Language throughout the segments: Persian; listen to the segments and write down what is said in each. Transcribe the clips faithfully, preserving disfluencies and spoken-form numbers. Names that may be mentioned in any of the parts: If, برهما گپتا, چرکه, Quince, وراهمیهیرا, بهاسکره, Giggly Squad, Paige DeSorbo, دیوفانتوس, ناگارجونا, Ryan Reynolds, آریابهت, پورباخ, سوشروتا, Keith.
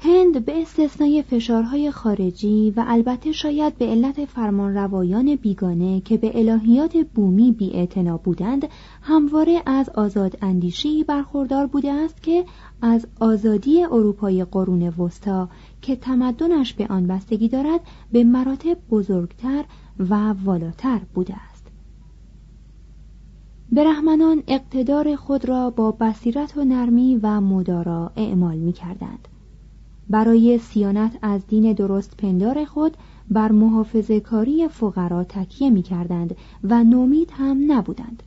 هند به استثنای فشارهای خارجی و البته شاید به علت فرمانروایان بیگانه که به الهیات بومی بی‌اعتنا بودند، همواره از آزاد اندیشی برخوردار بوده است که از آزادی اروپای قرون وسطا که تمدنش به آن بستگی دارد به مراتب بزرگتر و والاتر بوده است. برهمنان اقتدار خود را با بصیرت و نرمی و مدارا اعمال می کردند. برای صیانت از دین درست پندار خود بر محافظه کاری فقرا تکیه می کردند و نومید هم نبودند.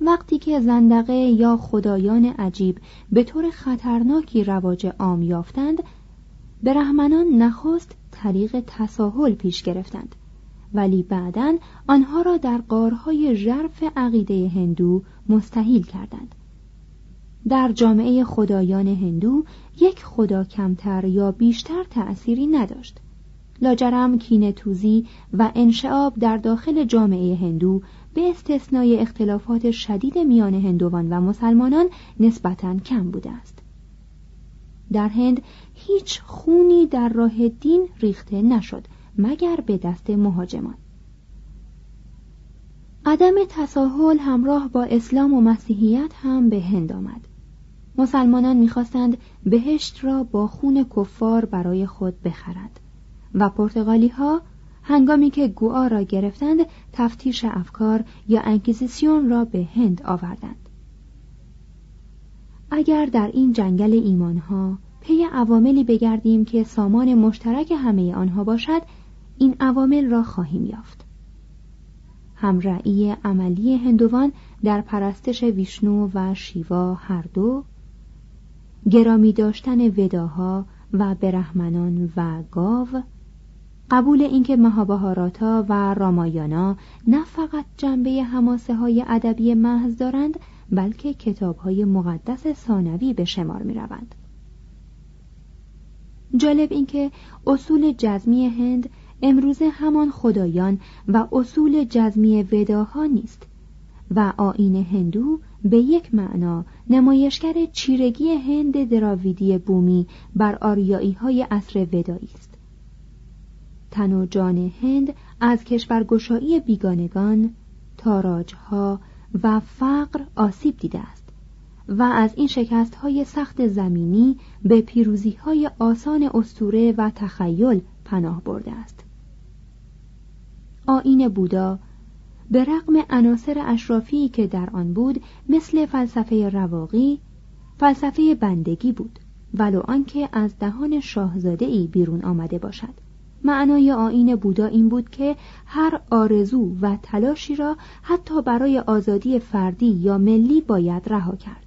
وقتی که زندقه یا خدایان عجیب به طور خطرناکی رواج عام یافتند، برهمنان نخست طریق تساهل پیش گرفتند، ولی بعداً آنها را در غارهای ژرف عقیده هندو مستحیل کردند. در جامعه خدایان هندو یک خدا کمتر یا بیشتر تأثیری نداشت. لاجرم کینه‌توزی و انشعاب در داخل جامعه هندو به استثنای اختلافات شدید میان هندوان و مسلمانان نسبتاً کم بوده است. در هند هیچ خونی در راه دین ریخته نشد مگر به دست مهاجمان. عدم تساهل همراه با اسلام و مسیحیت هم به هند آمد. مسلمانان می‌خواستند بهشت را با خون کفار برای خود بخرند و پرتغالی‌ها هنگامی که گوا را گرفتند تفتیش افکار یا انکیزیسیون را به هند آوردند. اگر در این جنگل ایمان‌ها پی عواملی بگردیم که سامان مشترک همه آنها باشد، این عوامل را خواهیم یافت. همرأیی عملی هندوان در پرستش ویشنو و شیوا هر دو، گرامی داشتن وداها و برهمنان و گاو، قبول اینکه مهابهاراتا و رامایانا نه فقط جنبه حماسه‌های ادبی محض دارند، بلکه کتاب‌های مقدس ثانوی به شمار می‌روند. جالب اینکه اصول جزمی هند امروزه همان خدایان و اصول جزمی وداها نیست و آیین هندو به یک معنا نمایشگر چیرگی هند دراویدی بومی بر آریایی‌های عصر ودایی است. تن و جان هند از کشورگشایی بیگانگان، تاراج‌ها و فقر آسیب دیده است و از این شکست‌های سخت زمینی به پیروزی‌های آسان اسطوره و تخیل پناه برده است. آیین بودا به رغم عناصر اشرافی که در آن بود، مثل فلسفه رواقی، فلسفه بندگی بود، ولو آنکه از دهان شاهزاده‌ای بیرون آمده باشد. معنای آیین بودا این بود که هر آرزو و تلاشی را حتی برای آزادی فردی یا ملی باید رها کرد.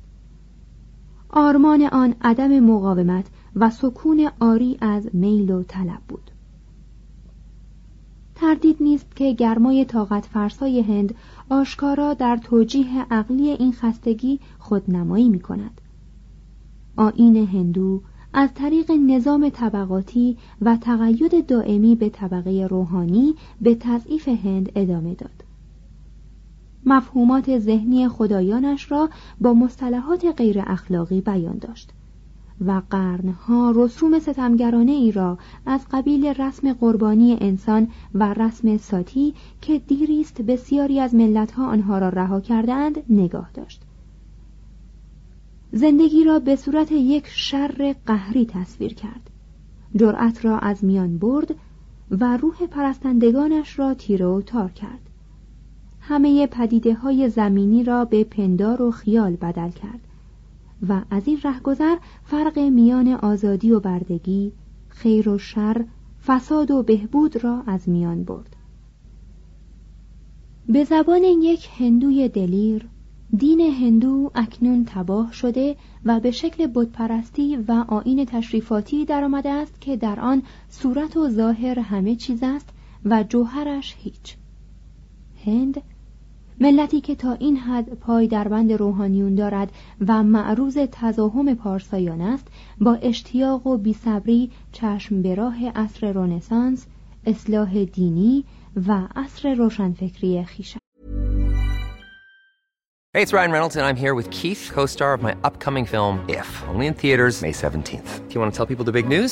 آرمان آن عدم مقاومت و سکون آری از میل و طلب بود. تردید نیست که گرمای طاقت فرسای هند آشکارا در توجیه عقلی این خستگی خودنمایی می کند. آیین هندو از طریق نظام طبقاتی و تقید دائمی به طبقه روحانی به تضعیف هند ادامه داد. مفهومات ذهنی خدایانش را با مصطلحات غیر اخلاقی بیان داشت و قرنها رسوم ستمگرانه ای را از قبیل رسم قربانی انسان و رسم ساتی که دیریست بسیاری از ملت‌ها آنها را رها کردند نگاه داشت. زندگی را به صورت یک شر قهری تصویر کرد، جرأت را از میان برد و روح پرستندگانش را تیره و تار کرد. همه پدیده‌های زمینی را به پندار و خیال بدل کرد و از این رهگذر فرق میان آزادی و بردگی، خیر و شر، فساد و بهبود را از میان برد. به زبان یک هندوی دلیر، دین هندو اکنون تباه شده و به شکل بتپرستی و آیین تشریفاتی درآمده است که در آن صورت و ظاهر همه چیز است و جوهرش هیچ. هند، ملتی که تا این حد پای در بند روحانیون دارد و معروض تزاحم پارسایان است، با اشتیاق و بی‌صبری چشم به راه عصر رنسانس، اصلاح دینی و عصر روشنفکری خویش. Hey, it's Ryan Reynolds, and I'm here with Keith, co-star of my upcoming film, If, only in theaters May seventeenth. Do you want to tell people the big news?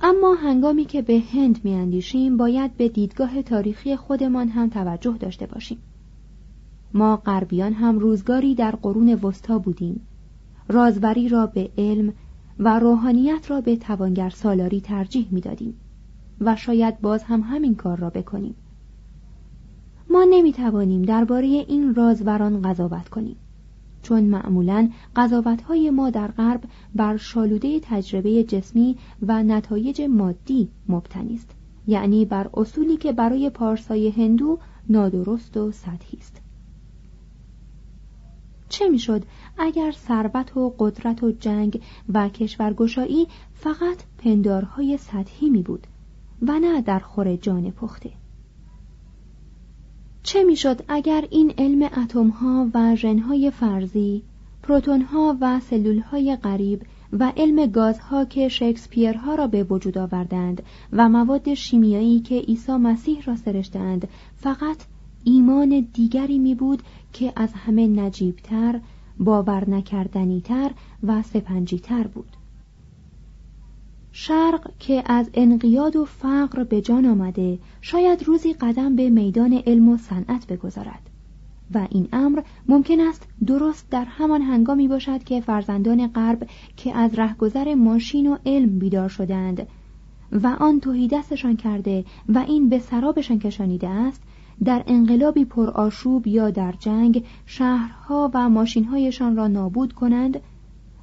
اما هنگامی که به هند می‌اندیشیم باید به دیدگاه تاریخی خودمان هم توجه داشته باشیم. ما غربیان هم روزگاری در قرون وسطا بودیم. رازوری را به علم و روحانیت را به توانگر سالاری ترجیح می‌دادیم و شاید باز هم همین کار را بکنیم. ما نمی‌توانیم درباره این رازوران قضاوت کنیم، چون معمولاً قضاوت‌های ما در غرب بر شالوده تجربه جسمی و نتایج مادی مبتنی است، یعنی بر اصولی که برای پارسای هندو نادرست و سطحی است. چه می‌شد اگر ثروت و قدرت و جنگ و کشورگشایی فقط پندارهای سطحی می بود و نه در خور جان پخته؟ چه میشد اگر این علم اتم‌ها و ژن‌های فرضی، پروتون‌ها و سلول‌های غریب و علم گازها که شکسپیرها را به وجود آوردند و مواد شیمیایی که عیسی مسیح را سرشتند فقط ایمان دیگری می بود که از همه نجیب‌تر، باور نکردنی‌تر و سپنجی‌تر بود؟ شرق که از انقیاد و فقر به جان آمده شاید روزی قدم به میدان علم و صنعت بگذارد و این امر ممکن است درست در همان هنگامی باشد که فرزندان غرب که از رهگذر ماشین و علم بیدار شدند و آن تهیدستشان کرده و این به سرابشان کشانیده است، در انقلابی پرآشوب یا در جنگ شهرها و ماشینهایشان را نابود کنند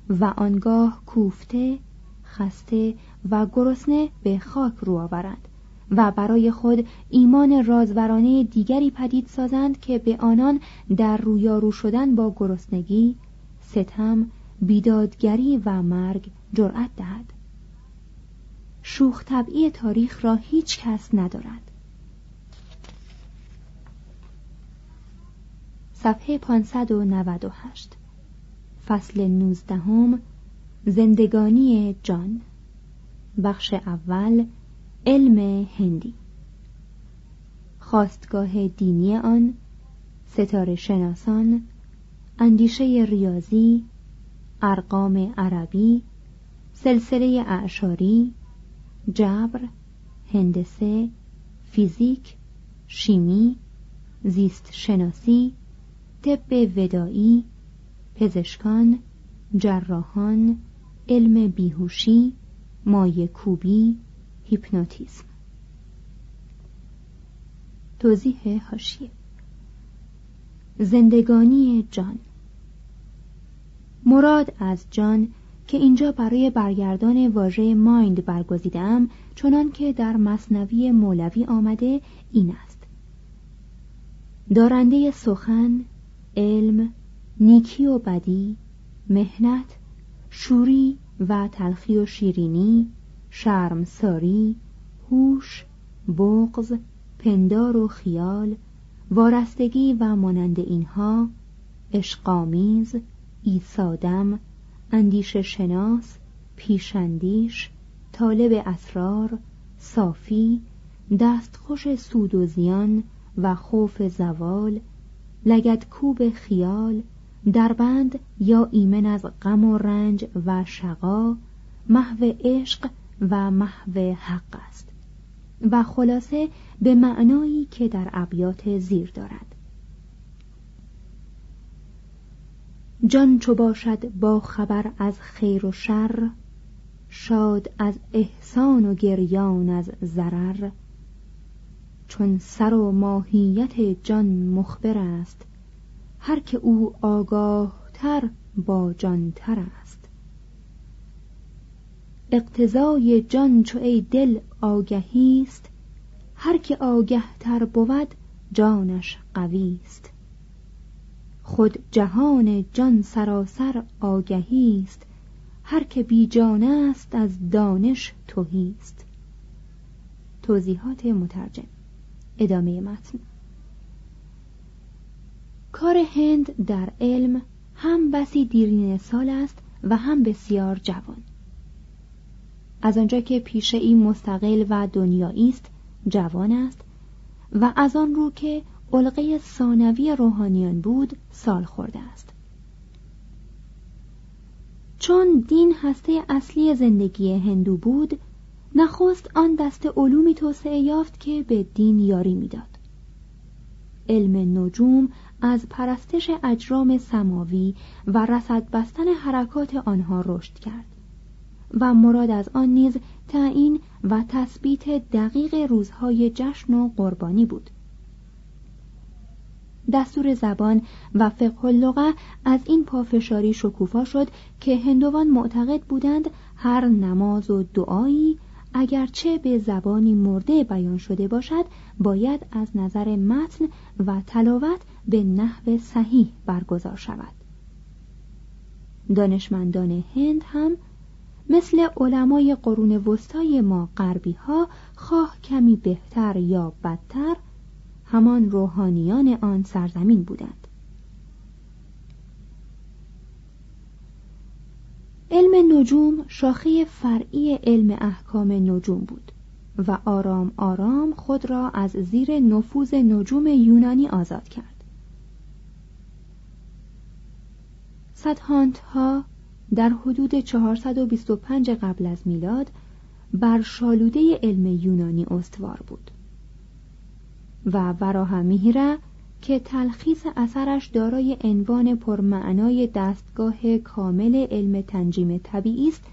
و آنگاه کوفته، خسته و گرسنه به خاک رو آورند و برای خود ایمان رازورانه دیگری پدید سازند که به آنان در رویارو شدن با گرسنگی، ستم، بیدادگری و مرگ جرأت دهد. شوخ طبعی تاریخ را هیچ کس ندارد. صفحه پانصد و نود و هشت، فصل نوزدهم، زندگانی جان، بخش اول، علم هندی. خواستگاه دینی آن، ستاره شناسان، اندیشه ریاضی، ارقام عربی، سلسله اعشاری، جبر، هندسه، فیزیک، شیمی، زیست شناسی، طب ودائی، پزشکان، جراحان، علم بیهوشی، مایه کوبی، هیپنوتیزم. توضیح حاشیه: زندگانی جان. مراد از جان که اینجا برای برگردان واژه مایند برگزیدم، چنان که در مثنوی مولوی آمده، این است: دارنده سخن، علم، نیکی و بدی، مهنت، شوری و تلخی و شیرینی، شرمساری، هوش، بغض، پندار و خیال، وارستگی و مانند اینها، عشق‌آمیز، ایثادم، اندیشه شناس، پیشاندیش، طالب اسرار، صافی، دستخوش سود و زیان و خوف زوال، لگدکوب خیال، دربند یا ایمن از غم و رنج و شقا، محو عشق و محو حق است و خلاصه به معنایی که در ابیات زیر دارد. جان چو باشد با خبر از خیر و شر، شاد از احسان و گریان از ضرر، چون سر و ماهیت جان مخبر است، هر که او آگاه تر با جان تر است. اقتضای جان چو ای دل آگهی است، هر که آگه تر بود جانش قوی است. خود جهان جان سراسر آگهی است، هر که بی جان است از دانش تهی است. توضیحات مترجم. ادامه متن. کار هند در علم هم بسی دیرین سال است و هم بسیار جوان. از آنجا که پیشه ای مستقل و دنیایی است، جوان است و از آن رو که علقه ثانوی روحانیان بود، سال خورده است. چون دین هسته اصلی زندگی هندو بود، نخست آن دست علومی توسعه یافت که به دین یاری می‌داد. علم نجوم از پرستش اجرام سماوی و رصد بستن حرکات آنها رشد کرد و مراد از آن نیز تعیین و تثبیت دقیق روزهای جشن و قربانی بود. دستور زبان و فقه اللغه از این پافشاری شکوفا شد که هندوان معتقد بودند هر نماز و دعایی اگرچه به زبانی مرده بیان شده باشد، باید از نظر متن و تلاوت به نحو صحیح برگزار شود. دانشمندان هند هم مثل علمای قرون وسطای ما غربی ها، خواه کمی بهتر یا بدتر، همان روحانیان آن سرزمین بودند. علم نجوم شاخه فرعی علم احکام نجوم بود و آرام آرام خود را از زیر نفوذ نجوم یونانی آزاد کرد. سدهانت ها در حدود چهارصد و بیست و پنج قبل از میلاد بر شالوده علم یونانی استوار بود و وراهمیهیرا که تلخیص اثرش دارای عنوان پرمعنای دستگاه کامل علم تنجیم طبیعی است،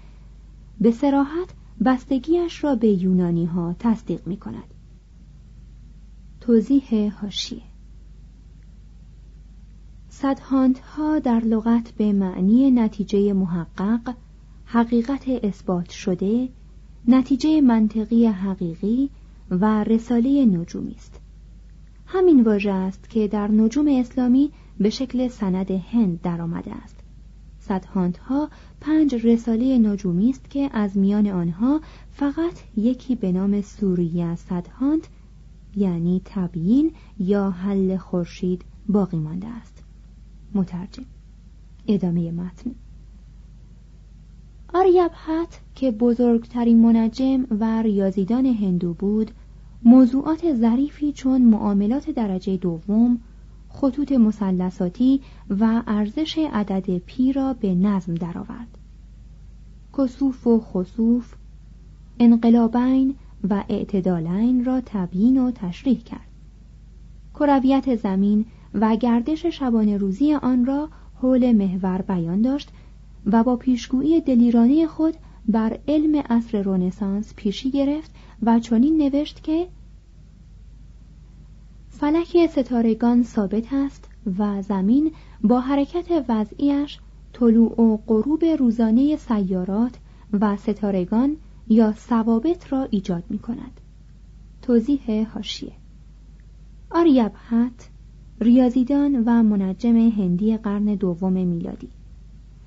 به صراحت بستگیش را به یونانی ها تصدیق می کند. توضیح حاشیه: سدهانت ها در لغت به معنی نتیجه محقق، حقیقت اثبات شده، نتیجه منطقی حقیقی و رساله نجومی است. همین واژه است که در نجوم اسلامی به شکل سند هند در آمده است. سدهانت ها پنج رساله نجومی است که از میان آنها فقط یکی به نام سوریه سدهانت، یعنی تبیین یا حل خورشید، باقی مانده است. مترجم. ادامه متن. آریابهت که بزرگترین منجم و ریاضیدان هندو بود، موضوعات ظریفی چون معاملات درجه دوم، خطوط مثلثاتی و ارزش عدد پی را به نظم درآورد. کسوف و خسوف، انقلابین و اعتدالین را تبیین و تشریح کرد. کرویت زمین و گردش شبانه روزی آن را حول محور بیان داشت و با پیشگویی دلیرانه خود بر علم عصر رنسانس پیشی گرفت و چنین نوشت که فلک ستارگان ثابت است و زمین با حرکت وضعیش طلوع و غروب روزانه سیارات و ستارگان یا ثوابت را ایجاد می کند. توضیح حاشیه. آریابهت، ریاضیدان و منجم هندی قرن دوم میلادی،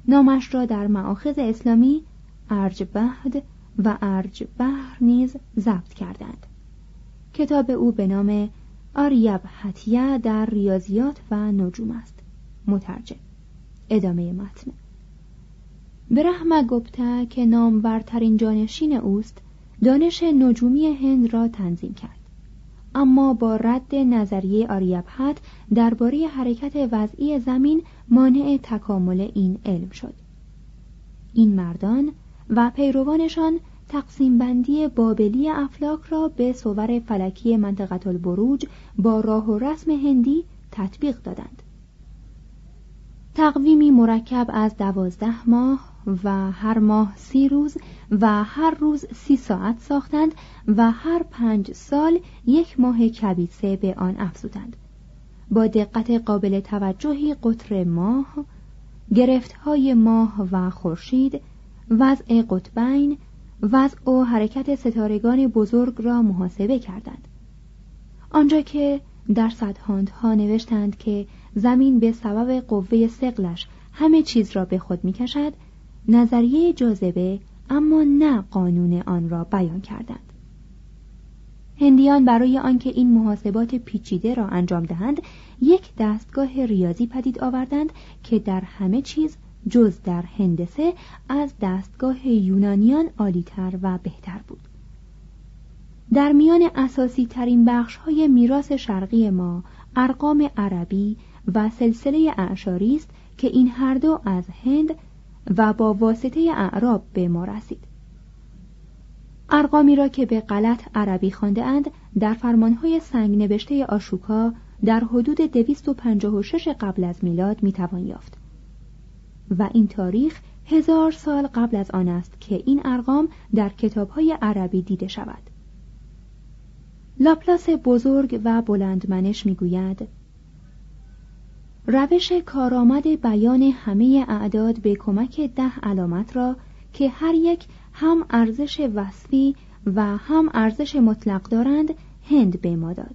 نامش را در مآخذ اسلامی ارجبهد و ارجبهر نیز ضبط کردند. کتاب او به نام آریابهتیه در ریاضیات و نجوم است. مترجم. ادامه متن. برهما گپتا که نامورترین جانشین اوست، دانش نجومی هند را تنظیم کرد، اما با رد نظریه آریابهت درباره حرکت وضعی زمین مانع تکامل این علم شد. این مردان و پیروانشان تقسیم بندی بابلی افلاک را به صور فلکی منطقه البروج با راه و رسم هندی تطبیق دادند. تقویمی مرکب از دوازده ماه و هر ماه سی روز و هر روز سی ساعت ساختند و هر پنج سال یک ماه کبیسه به آن افزودند. با دقت قابل توجهی قطر ماه، گرفت‌های ماه و خورشید، وضع قطبین، وضع و حرکت ستارگان بزرگ را محاسبه کردند. آنجا که در سدهاندها نوشتند که زمین به سبب قوه ثقلش همه چیز را به خود می‌کشد، نظریه جاذبه اما نه قانون آن را بیان کردند. هندیان برای آنکه این محاسبات پیچیده را انجام دهند، یک دستگاه ریاضی پدید آوردند که در همه چیز جز در هندسه از دستگاه یونانیان عالی‌تر و بهتر بود. در میان اساسی ترین بخش‌های میراث شرقی ما ارقام عربی و سلسله اعشاری است که این هر دو از هند و با واسطه اعراب به ما رسید. ارقامی را که به غلط عربی خوانده‌اند در فرمانهای سنگ نبشته آشوکا در حدود دویست و پنجاه و شش قبل از میلاد میتوان یافت و این تاریخ هزار سال قبل از آن است که این ارقام در کتاب‌های عربی دیده شود. لاپلاس بزرگ و بلندمنش میگوید روش کارآمد بیان همه اعداد به کمک ده علامت را که هر یک هم ارزش وصفی و هم ارزش مطلق دارند هند به ما داد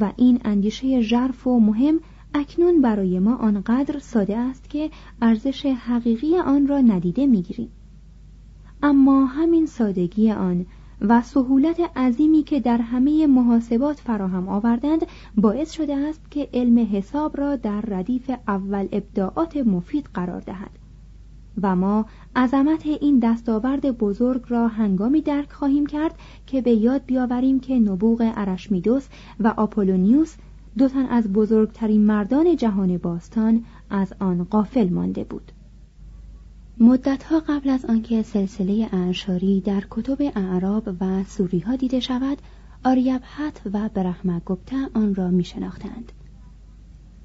و این اندیشه ژرف و مهم اکنون برای ما آنقدر ساده است که ارزش حقیقی آن را ندیده میگیریم. اما همین سادگی آن و سهولت عظیمی که در همه محاسبات فراهم آوردند باعث شده است که علم حساب را در ردیف اول ابداعات مفید قرار دهد و ما عظمت این دستاورد بزرگ را هنگامی درک خواهیم کرد که به یاد بیاوریم که نبوغ ارشمیدس و آپولونیوس، دو تن از بزرگترین مردان جهان باستان، از آن غافل مانده بود. مدت‌ها قبل از آنکه سلسله اعشاری در کتب اعراب و سوری‌ها دیده شود، آریابهت و برهماگوپتا آن را می‌شناختند.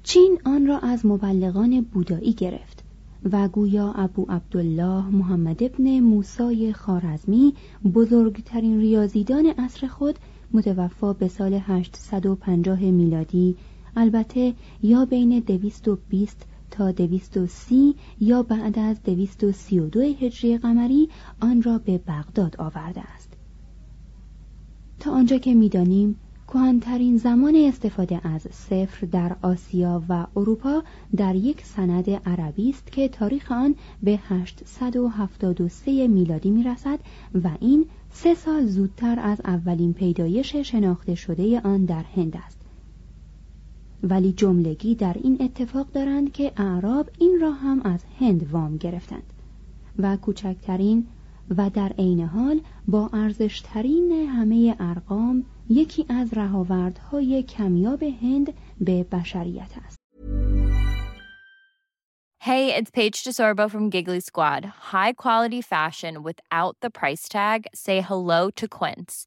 چین آن را از مبلغان بودایی گرفت و گویا ابو عبدالله محمد ابن موسی خوارزمی، بزرگترین ریاضیدان عصر خود، متوفا به سال هشتصد و پنجاه میلادی، البته یا بین دویست و بیست تا دویست و سی یا بعد از دویست و سی و دو هجری قمری آن را به بغداد آورده است. تا آنجا که می‌دانیم کهن‌ترین زمان استفاده از صفر در آسیا و اروپا در یک سند عربی است که تاریخ آن به هشتصد و هفتاد و سه میلادی می‌رسد و این سه سال زودتر از اولین پیدایش شناخته شده آن در هند است. ولی جملگی در این اتفاق دارند که اعراب این را هم از هند وام گرفتند و کوچکترین و در عین حال با ارزشترین همه ارقام یکی از رهاوردهای کمیاب هند به بشریت است. Hey, it's Paige DeSorbo from Giggly Squad. High quality fashion without the price tag. Say hello to Quince.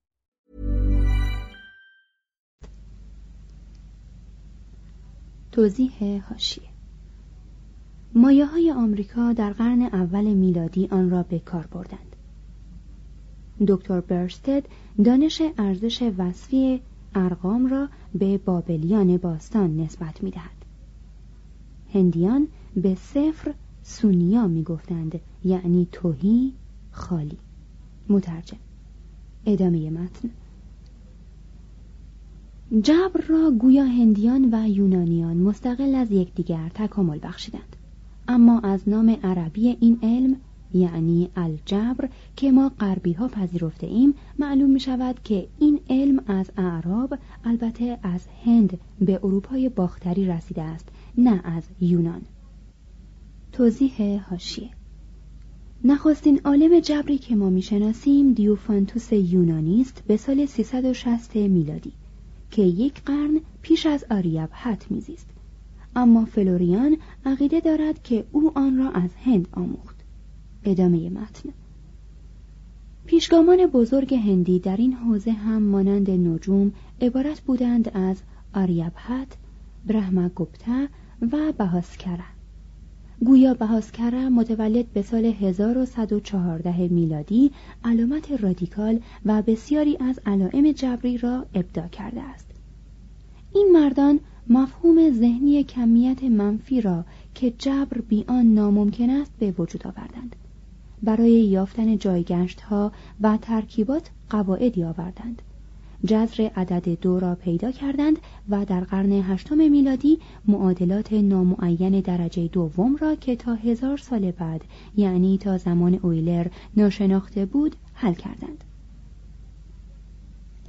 توضیح حاشیه. مایه‌های آمریکا در قرن اول میلادی آن را به کار بردند. دکتر برستد دانش ارزش وصفی ارقام را به بابلیان باستان نسبت می‌دهد. هندیان به صفر سونیا می‌گفتند، یعنی تهی، خالی. مترجم. ادامه متن. جبر را گویا هندیان و یونانیان مستقل از یکدیگر تکامل بخشیدند، اما از نام عربی این علم، یعنی الجبر، که ما غربی ها پذیرفته ایم، معلوم می شود که این علم از اعراب، البته از هند، به اروپای باختری رسیده است، نه از یونان. توضیح حاشیه. نخستین عالم جبری که ما می شناسیم دیوفانتوس یونانی است، به سال سیصد و شصت میلادی که یک قرن پیش از آریابهت میزیست، اما فلوریان عقیده دارد که او آن را از هند آموخت. ادامه متن. پیشگامان بزرگ هندی در این حوزه هم مانند نجوم عبارت بودند از آریابهت، برهما گوپتا و بهاسکره. گویا بهاسکره متولد به سال هزار و صد و چهارده میلادی علامت رادیکال و بسیاری از علائم جبری را ابداع کرده است. این مردان مفهوم ذهنی کمیت منفی را که جبر بی آن ناممکن است به وجود آوردند. برای یافتن جایگشت‌ها و ترکیبات قواعدی آوردند. جذر عدد دو را پیدا کردند و در قرن هشتم میلادی معادلات نامعین درجه دوم را که تا هزار سال بعد، یعنی تا زمان اویلر، ناشناخته بود، حل کردند.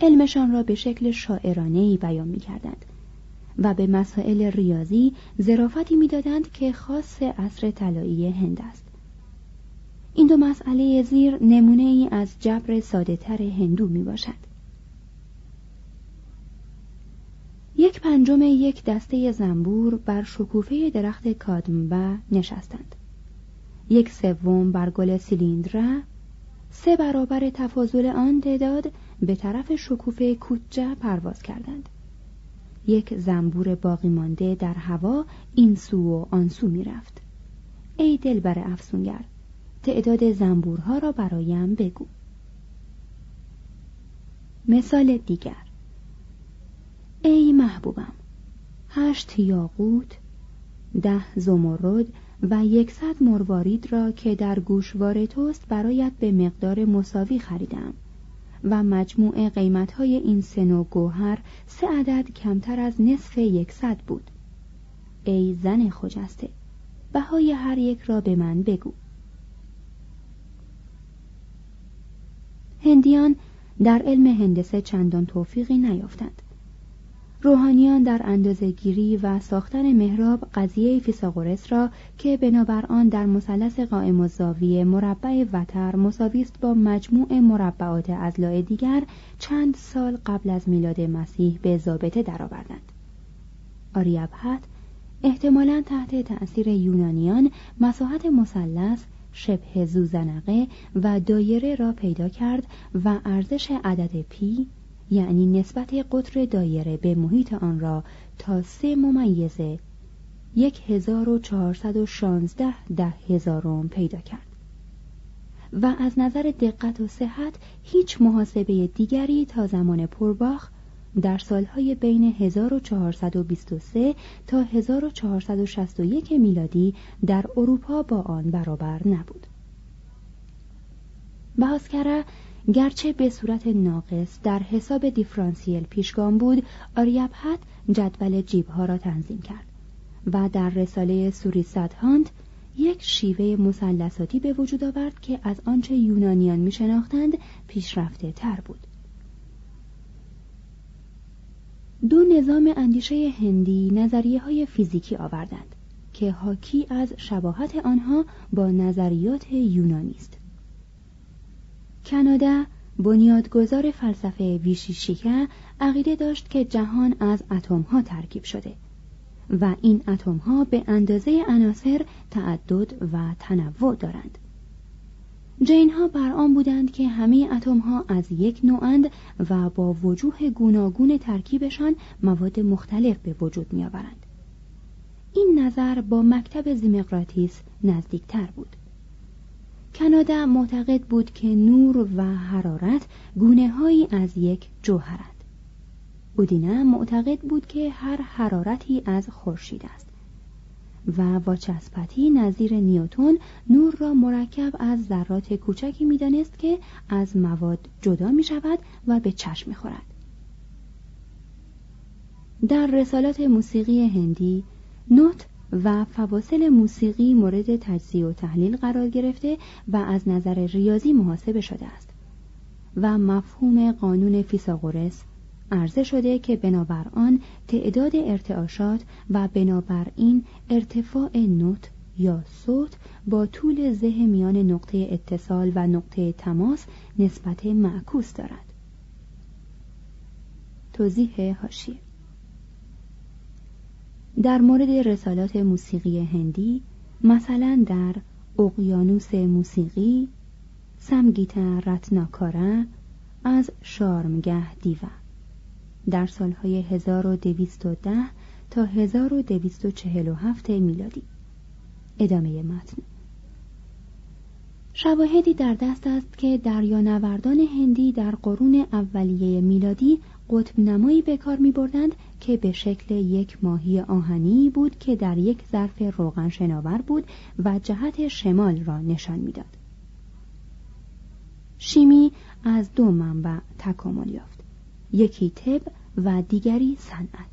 علمشان را به شکل شاعرانه‌ای بیان می‌کردند و به مسائل ریاضی ظرافتی می‌دادند که خاص عصر طلایی هند است. این دو مسئله زیر نمونه‌ای از جبر ساده‌تر هندو می‌باشد. یک پنجم یک دسته زنبور بر شکوفه درخت کادمبا نشستند. یک سوم بر گل سیلیندره، سه برابر تفاضل آن تعداد به طرف شکوفه کوچه پرواز کردند. یک زنبور باقی مانده در هوا این سو و آن سو می رفت. ای دلبر افسونگر، تعداد زنبورها را برایم بگو. مثال دیگر. ای محبوبم، هشت یاقوت، ده زمرد و یکصد مروارید را که در گوشوار توست برایت به مقدار مساوی خریدم و مجموع قیمت‌های این سه نوع گوهر سه عدد کمتر از نصف یکصد بود. ای زن خجسته، بهای هر یک را به من بگو. هندیان در علم هندسه چندان توفیقی نیافتند. روحانیان در اندازه‌گیری و ساختن محراب قضیه فیثاغورس را که بنابر آن در مثلث قائم الزاویه مربع وتر مساوی است با مجموع مربعات اضلاع دیگر، چند سال قبل از میلاد مسیح به ضابطه درآوردند. آریابهت احتمالاً تحت تأثیر یونانیان مساحت مثلث، شبه زوزنقه و دایره را پیدا کرد و ارزش عدد پی، یعنی نسبت قطر دایره به محیط آن را، تا سه ممیزه یک هزار و چهارصد و شانزده ده هزارم پیدا کرد و از نظر دقت و صحت هیچ محاسبه دیگری تا زمان پورباخ در سالهای بین هزار و چهارصد و بیست و سه تا هزار و چهارصد و شصت و یک میلادی در اروپا با آن برابر نبود. بهاسکره گرچه به صورت ناقص در حساب دیفرانسیل پیشگام بود، آریابهت جدول جیبها را تنظیم کرد و در رساله سوریساد هانت یک شیوه مثلثاتی به وجود آورد که از آنچه یونانیان می شناختند پیشرفته تر بود. دو نظام اندیشه هندی نظریه های فیزیکی آوردند که حاکی از شباهت آنها با نظریات یونانی است. کانادا، بنیادگذار فلسفه ویشیشیکا، عقیده داشت که جهان از اتم ها ترکیب شده و این اتم ها به اندازه عناصر تعدد و تنوع دارند. جین ها بر آن بودند که همه اتم ها از یک نوعند و با وجوه گوناگون ترکیبشان مواد مختلف به وجود می آورند. این نظر با مکتب زیمقراطیس نزدیک تر بود. کانادا معتقد بود که نور و حرارت گونه هایی از یک جوهرند. اودینه معتقد بود که هر حرارتی از خورشید است و واچسپتی نظیر نیوتن نور را مرکب از ذرات کوچکی می دانست که از مواد جدا می شود و به چشم می خورد. در رسالات موسیقی هندی، نوت و فواصل موسیقی مورد تجزیه و تحلیل قرار گرفته و از نظر ریاضی محاسبه شده است و مفهوم قانون فیثاغورس عرضه شده که بنابر آن تعداد ارتعاشات و بنابر این ارتفاع نوت یا صوت با طول زه میان نقطه اتصال و نقطه تماس نسبت معکوس دارد. توضیح حاشیه. در مورد رسالات موسیقی هندی، مثلا در اقیانوس موسیقی، سمگیتا رتناکارا از شارمگه دیوا در سالهای هزار و دویست و ده تا هزار و دویست و چهل و هفت میلادی. ادامه متن. شواهدی در دست است که دریانوردان هندی در قرون اولیه میلادی قطب نمایی به کار می بردند که به شکل یک ماهی آهنی بود که در یک ظرف روغن شناور بود و جهت شمال را نشان می داد. شیمی از دو منبع تکامل یافت، یکی طب و دیگری صنعت.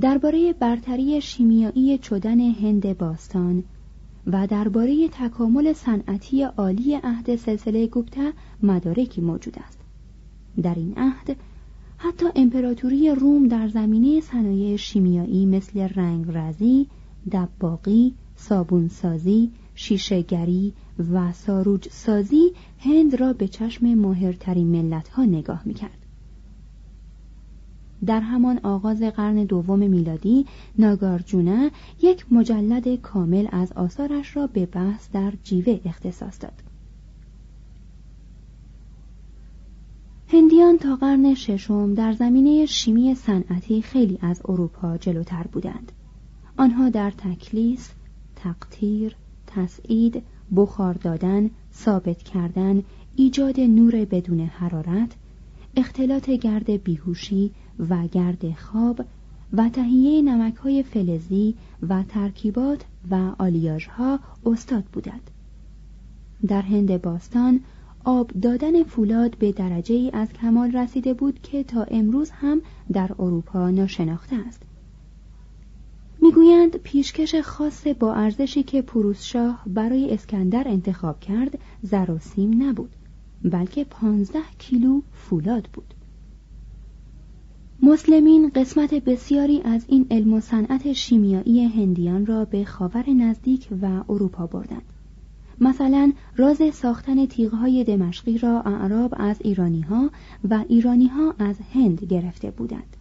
درباره برتری شیمیایی چدن هند باستان و درباره تکامل صنعتی عالی عهد سلسله گوپتا مدارکی موجود است. در این عهد حتی امپراتوری روم در زمینه صنایع شیمیایی مثل رنگرزی، دباغی، صابونسازی، شیشه‌گری و ساروج سازی هند را به چشم ماهرترین ملت‌ها نگاه می‌کرد. در همان آغاز قرن دوم میلادی، ناگارجونا یک مجلد کامل از آثارش را به بحث در جیوه اختصاص داد. هندیان تا قرن ششم در زمینه شیمی صنعتی خیلی از اروپا جلوتر بودند. آنها در تکلیس، تقطیر، تسعید، بخار دادن، ثابت کردن، ایجاد نور بدون حرارت، اختلاط گرد بیهوشی و گرد خواب و تهیه نمک‌های فلزی و ترکیبات و آلیاژها استاد بودند. در هند باستان آب دادن فولاد به درجه‌ای از کمال رسیده بود که تا امروز هم در اروپا ناشناخته است. میگویند پیشکش خاص با ارزشی که پوروششاه برای اسکندر انتخاب کرد زر و سیم نبود، بلکه پانزده کیلو فولاد بود. مسلمین قسمت بسیاری از این علم و صنعت شیمیایی هندیان را به خاور نزدیک و اروپا بردند. مثلا راز ساختن تیغ‌های دمشقی را اعراب از ایرانی‌ها و ایرانی‌ها از هند گرفته بودند.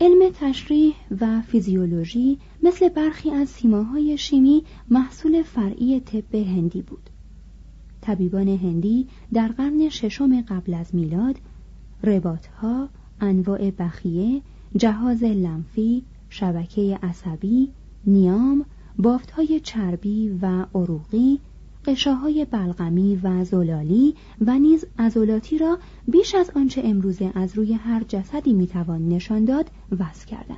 علم تشریح و فیزیولوژی مثل برخی از سیماهای شیمی محصول فرعی طب هندی بود. طبیبان هندی در قرن ششم قبل از میلاد رباطها، انواع بخیه، جهاز لمفی، شبکه عصبی، نیام، بافتهای چربی و عروقی، قشاهای بلغمی و زلالی و نیز عضلاتی را بیش از آنچه امروزه از روی هر جسدی میتوان نشان داد وضع کردند.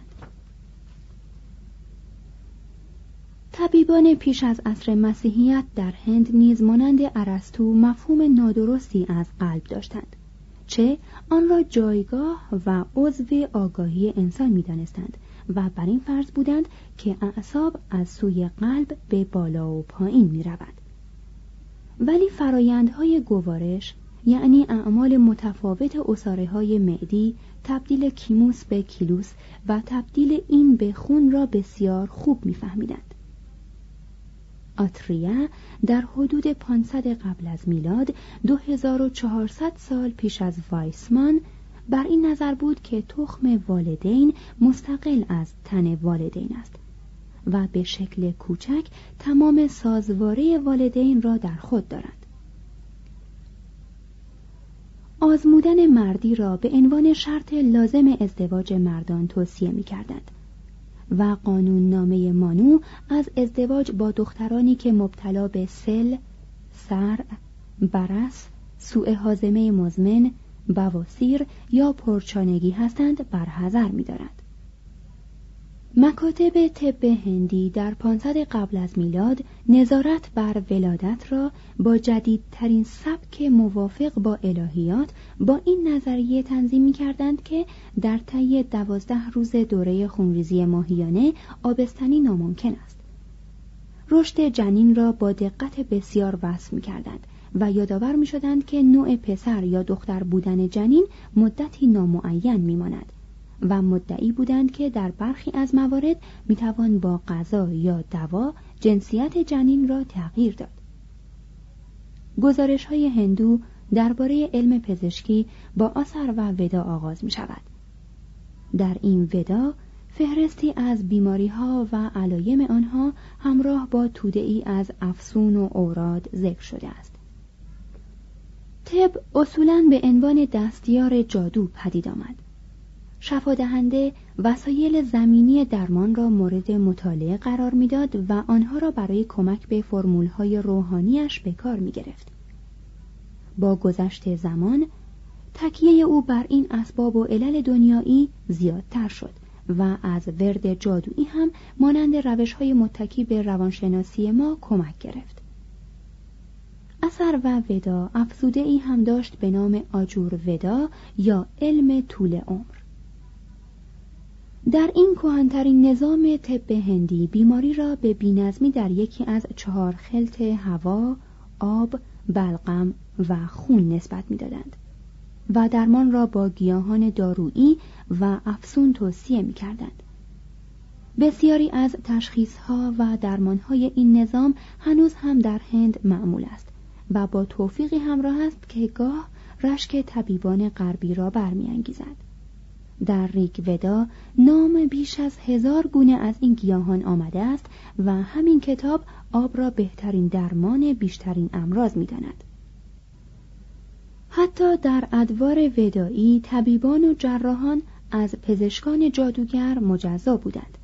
طبیبان پیش از عصر مسیحیت در هند نیز مانند ارسطو مفهوم نادرستی از قلب داشتند، چه آن را جایگاه و عضو آگاهی انسان می‌دانستند و بر این فرض بودند که اعصاب از سوی قلب به بالا و پایین می‌روند. ولی فرایندهای گوارش، یعنی اعمال متفاوت عصاره‌های معدی، تبدیل کیموس به کیلوس و تبدیل این به خون را بسیار خوب می‌فهمیدند. آتریه در حدود پانصد قبل از میلاد دو هزار و چهارصد سال پیش از وایسمان بر این نظر بود که تخم والدین مستقل از تن والدین است و به شکل کوچک تمام سازواره والدین را در خود دارد. آزمودن مردی را به عنوان شرط لازم ازدواج مردان توصیه می کردند و قانون نامه مانو از ازدواج با دخترانی که مبتلا به سل، سرع، برص، سوء هاضمه مزمن، بواسیر یا پرچانگی هستند برحذر می‌دارند. مکاتب طب هندی در پانصد قبل از میلاد نظارت بر ولادت را با جدیدترین سبک موافق با الهیات با این نظریه تنظیم می‌کردند که در طی دوازده روز دوره خونریزی ماهیانه آبستنی ناممکن است. رشد جنین را با دقت بسیار وصف می‌کردند و یادآور می‌شدند که نوع پسر یا دختر بودن جنین مدتی نامعین می‌ماند و مدعی بودند که در برخی از موارد میتوان با غذا یا دوا جنسیت جنین را تغییر داد. گزارش‌های هندو درباره علم پزشکی با آثار و ودا آغاز می‌شود. در این ودا فهرستی از بیماری‌ها و علایم آنها همراه با توده‌ای از افسون و اوراد ذکر شده است. طب اصولاً به عنوان دستیار جادو پدید آمد. شفادهنده وسایل زمینی درمان را مورد مطالعه قرار میداد و آنها را برای کمک به فرمولهای روحانیش به کار می گرفت. با گذشت زمان تکیه او بر این اسباب و علل دنیایی زیادتر شد و از ورد جادویی هم مانند روشهای متکی به روانشناسی ما کمک گرفت. اثر و ودا افزوده ای هم داشت به نام آجور ودا یا علم طول عمر. در این کهن‌ترین نظام طب هندی بیماری را به بی‌نظمی در یکی از چهار خلط هوا، آب، بلغم و خون نسبت می‌دادند و درمان را با گیاهان دارویی و افسون توصیه می‌کردند. بسیاری از تشخیص‌ها و درمان‌های این نظام هنوز هم در هند معمول است و با توفیقی همراه است که گاه رشک طبیبان غربی را برمی‌انگیزد. در ریگ ودا نام بیش از هزار گونه از این گیاهان آمده است و همین کتاب آب را بهترین درمان بیشترین امراض می‌داند. حتی در ادوار ودایی طبیبان و جراحان از پزشکان جادوگر مجزا بودند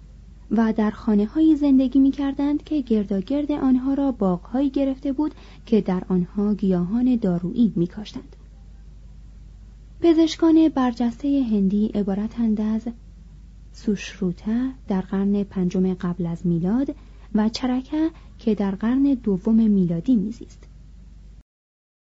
و در خانه‌هایی زندگی می‌کردند که گرداگرد آنها را باغ‌هایی گرفته بود که در آنها گیاهان دارویی می‌کاشتند. پزشکان برجسته هندی عبارتند از سوشروتا در قرن پنجم قبل از میلاد و چرکه که در قرن دوم میلادی میزیست.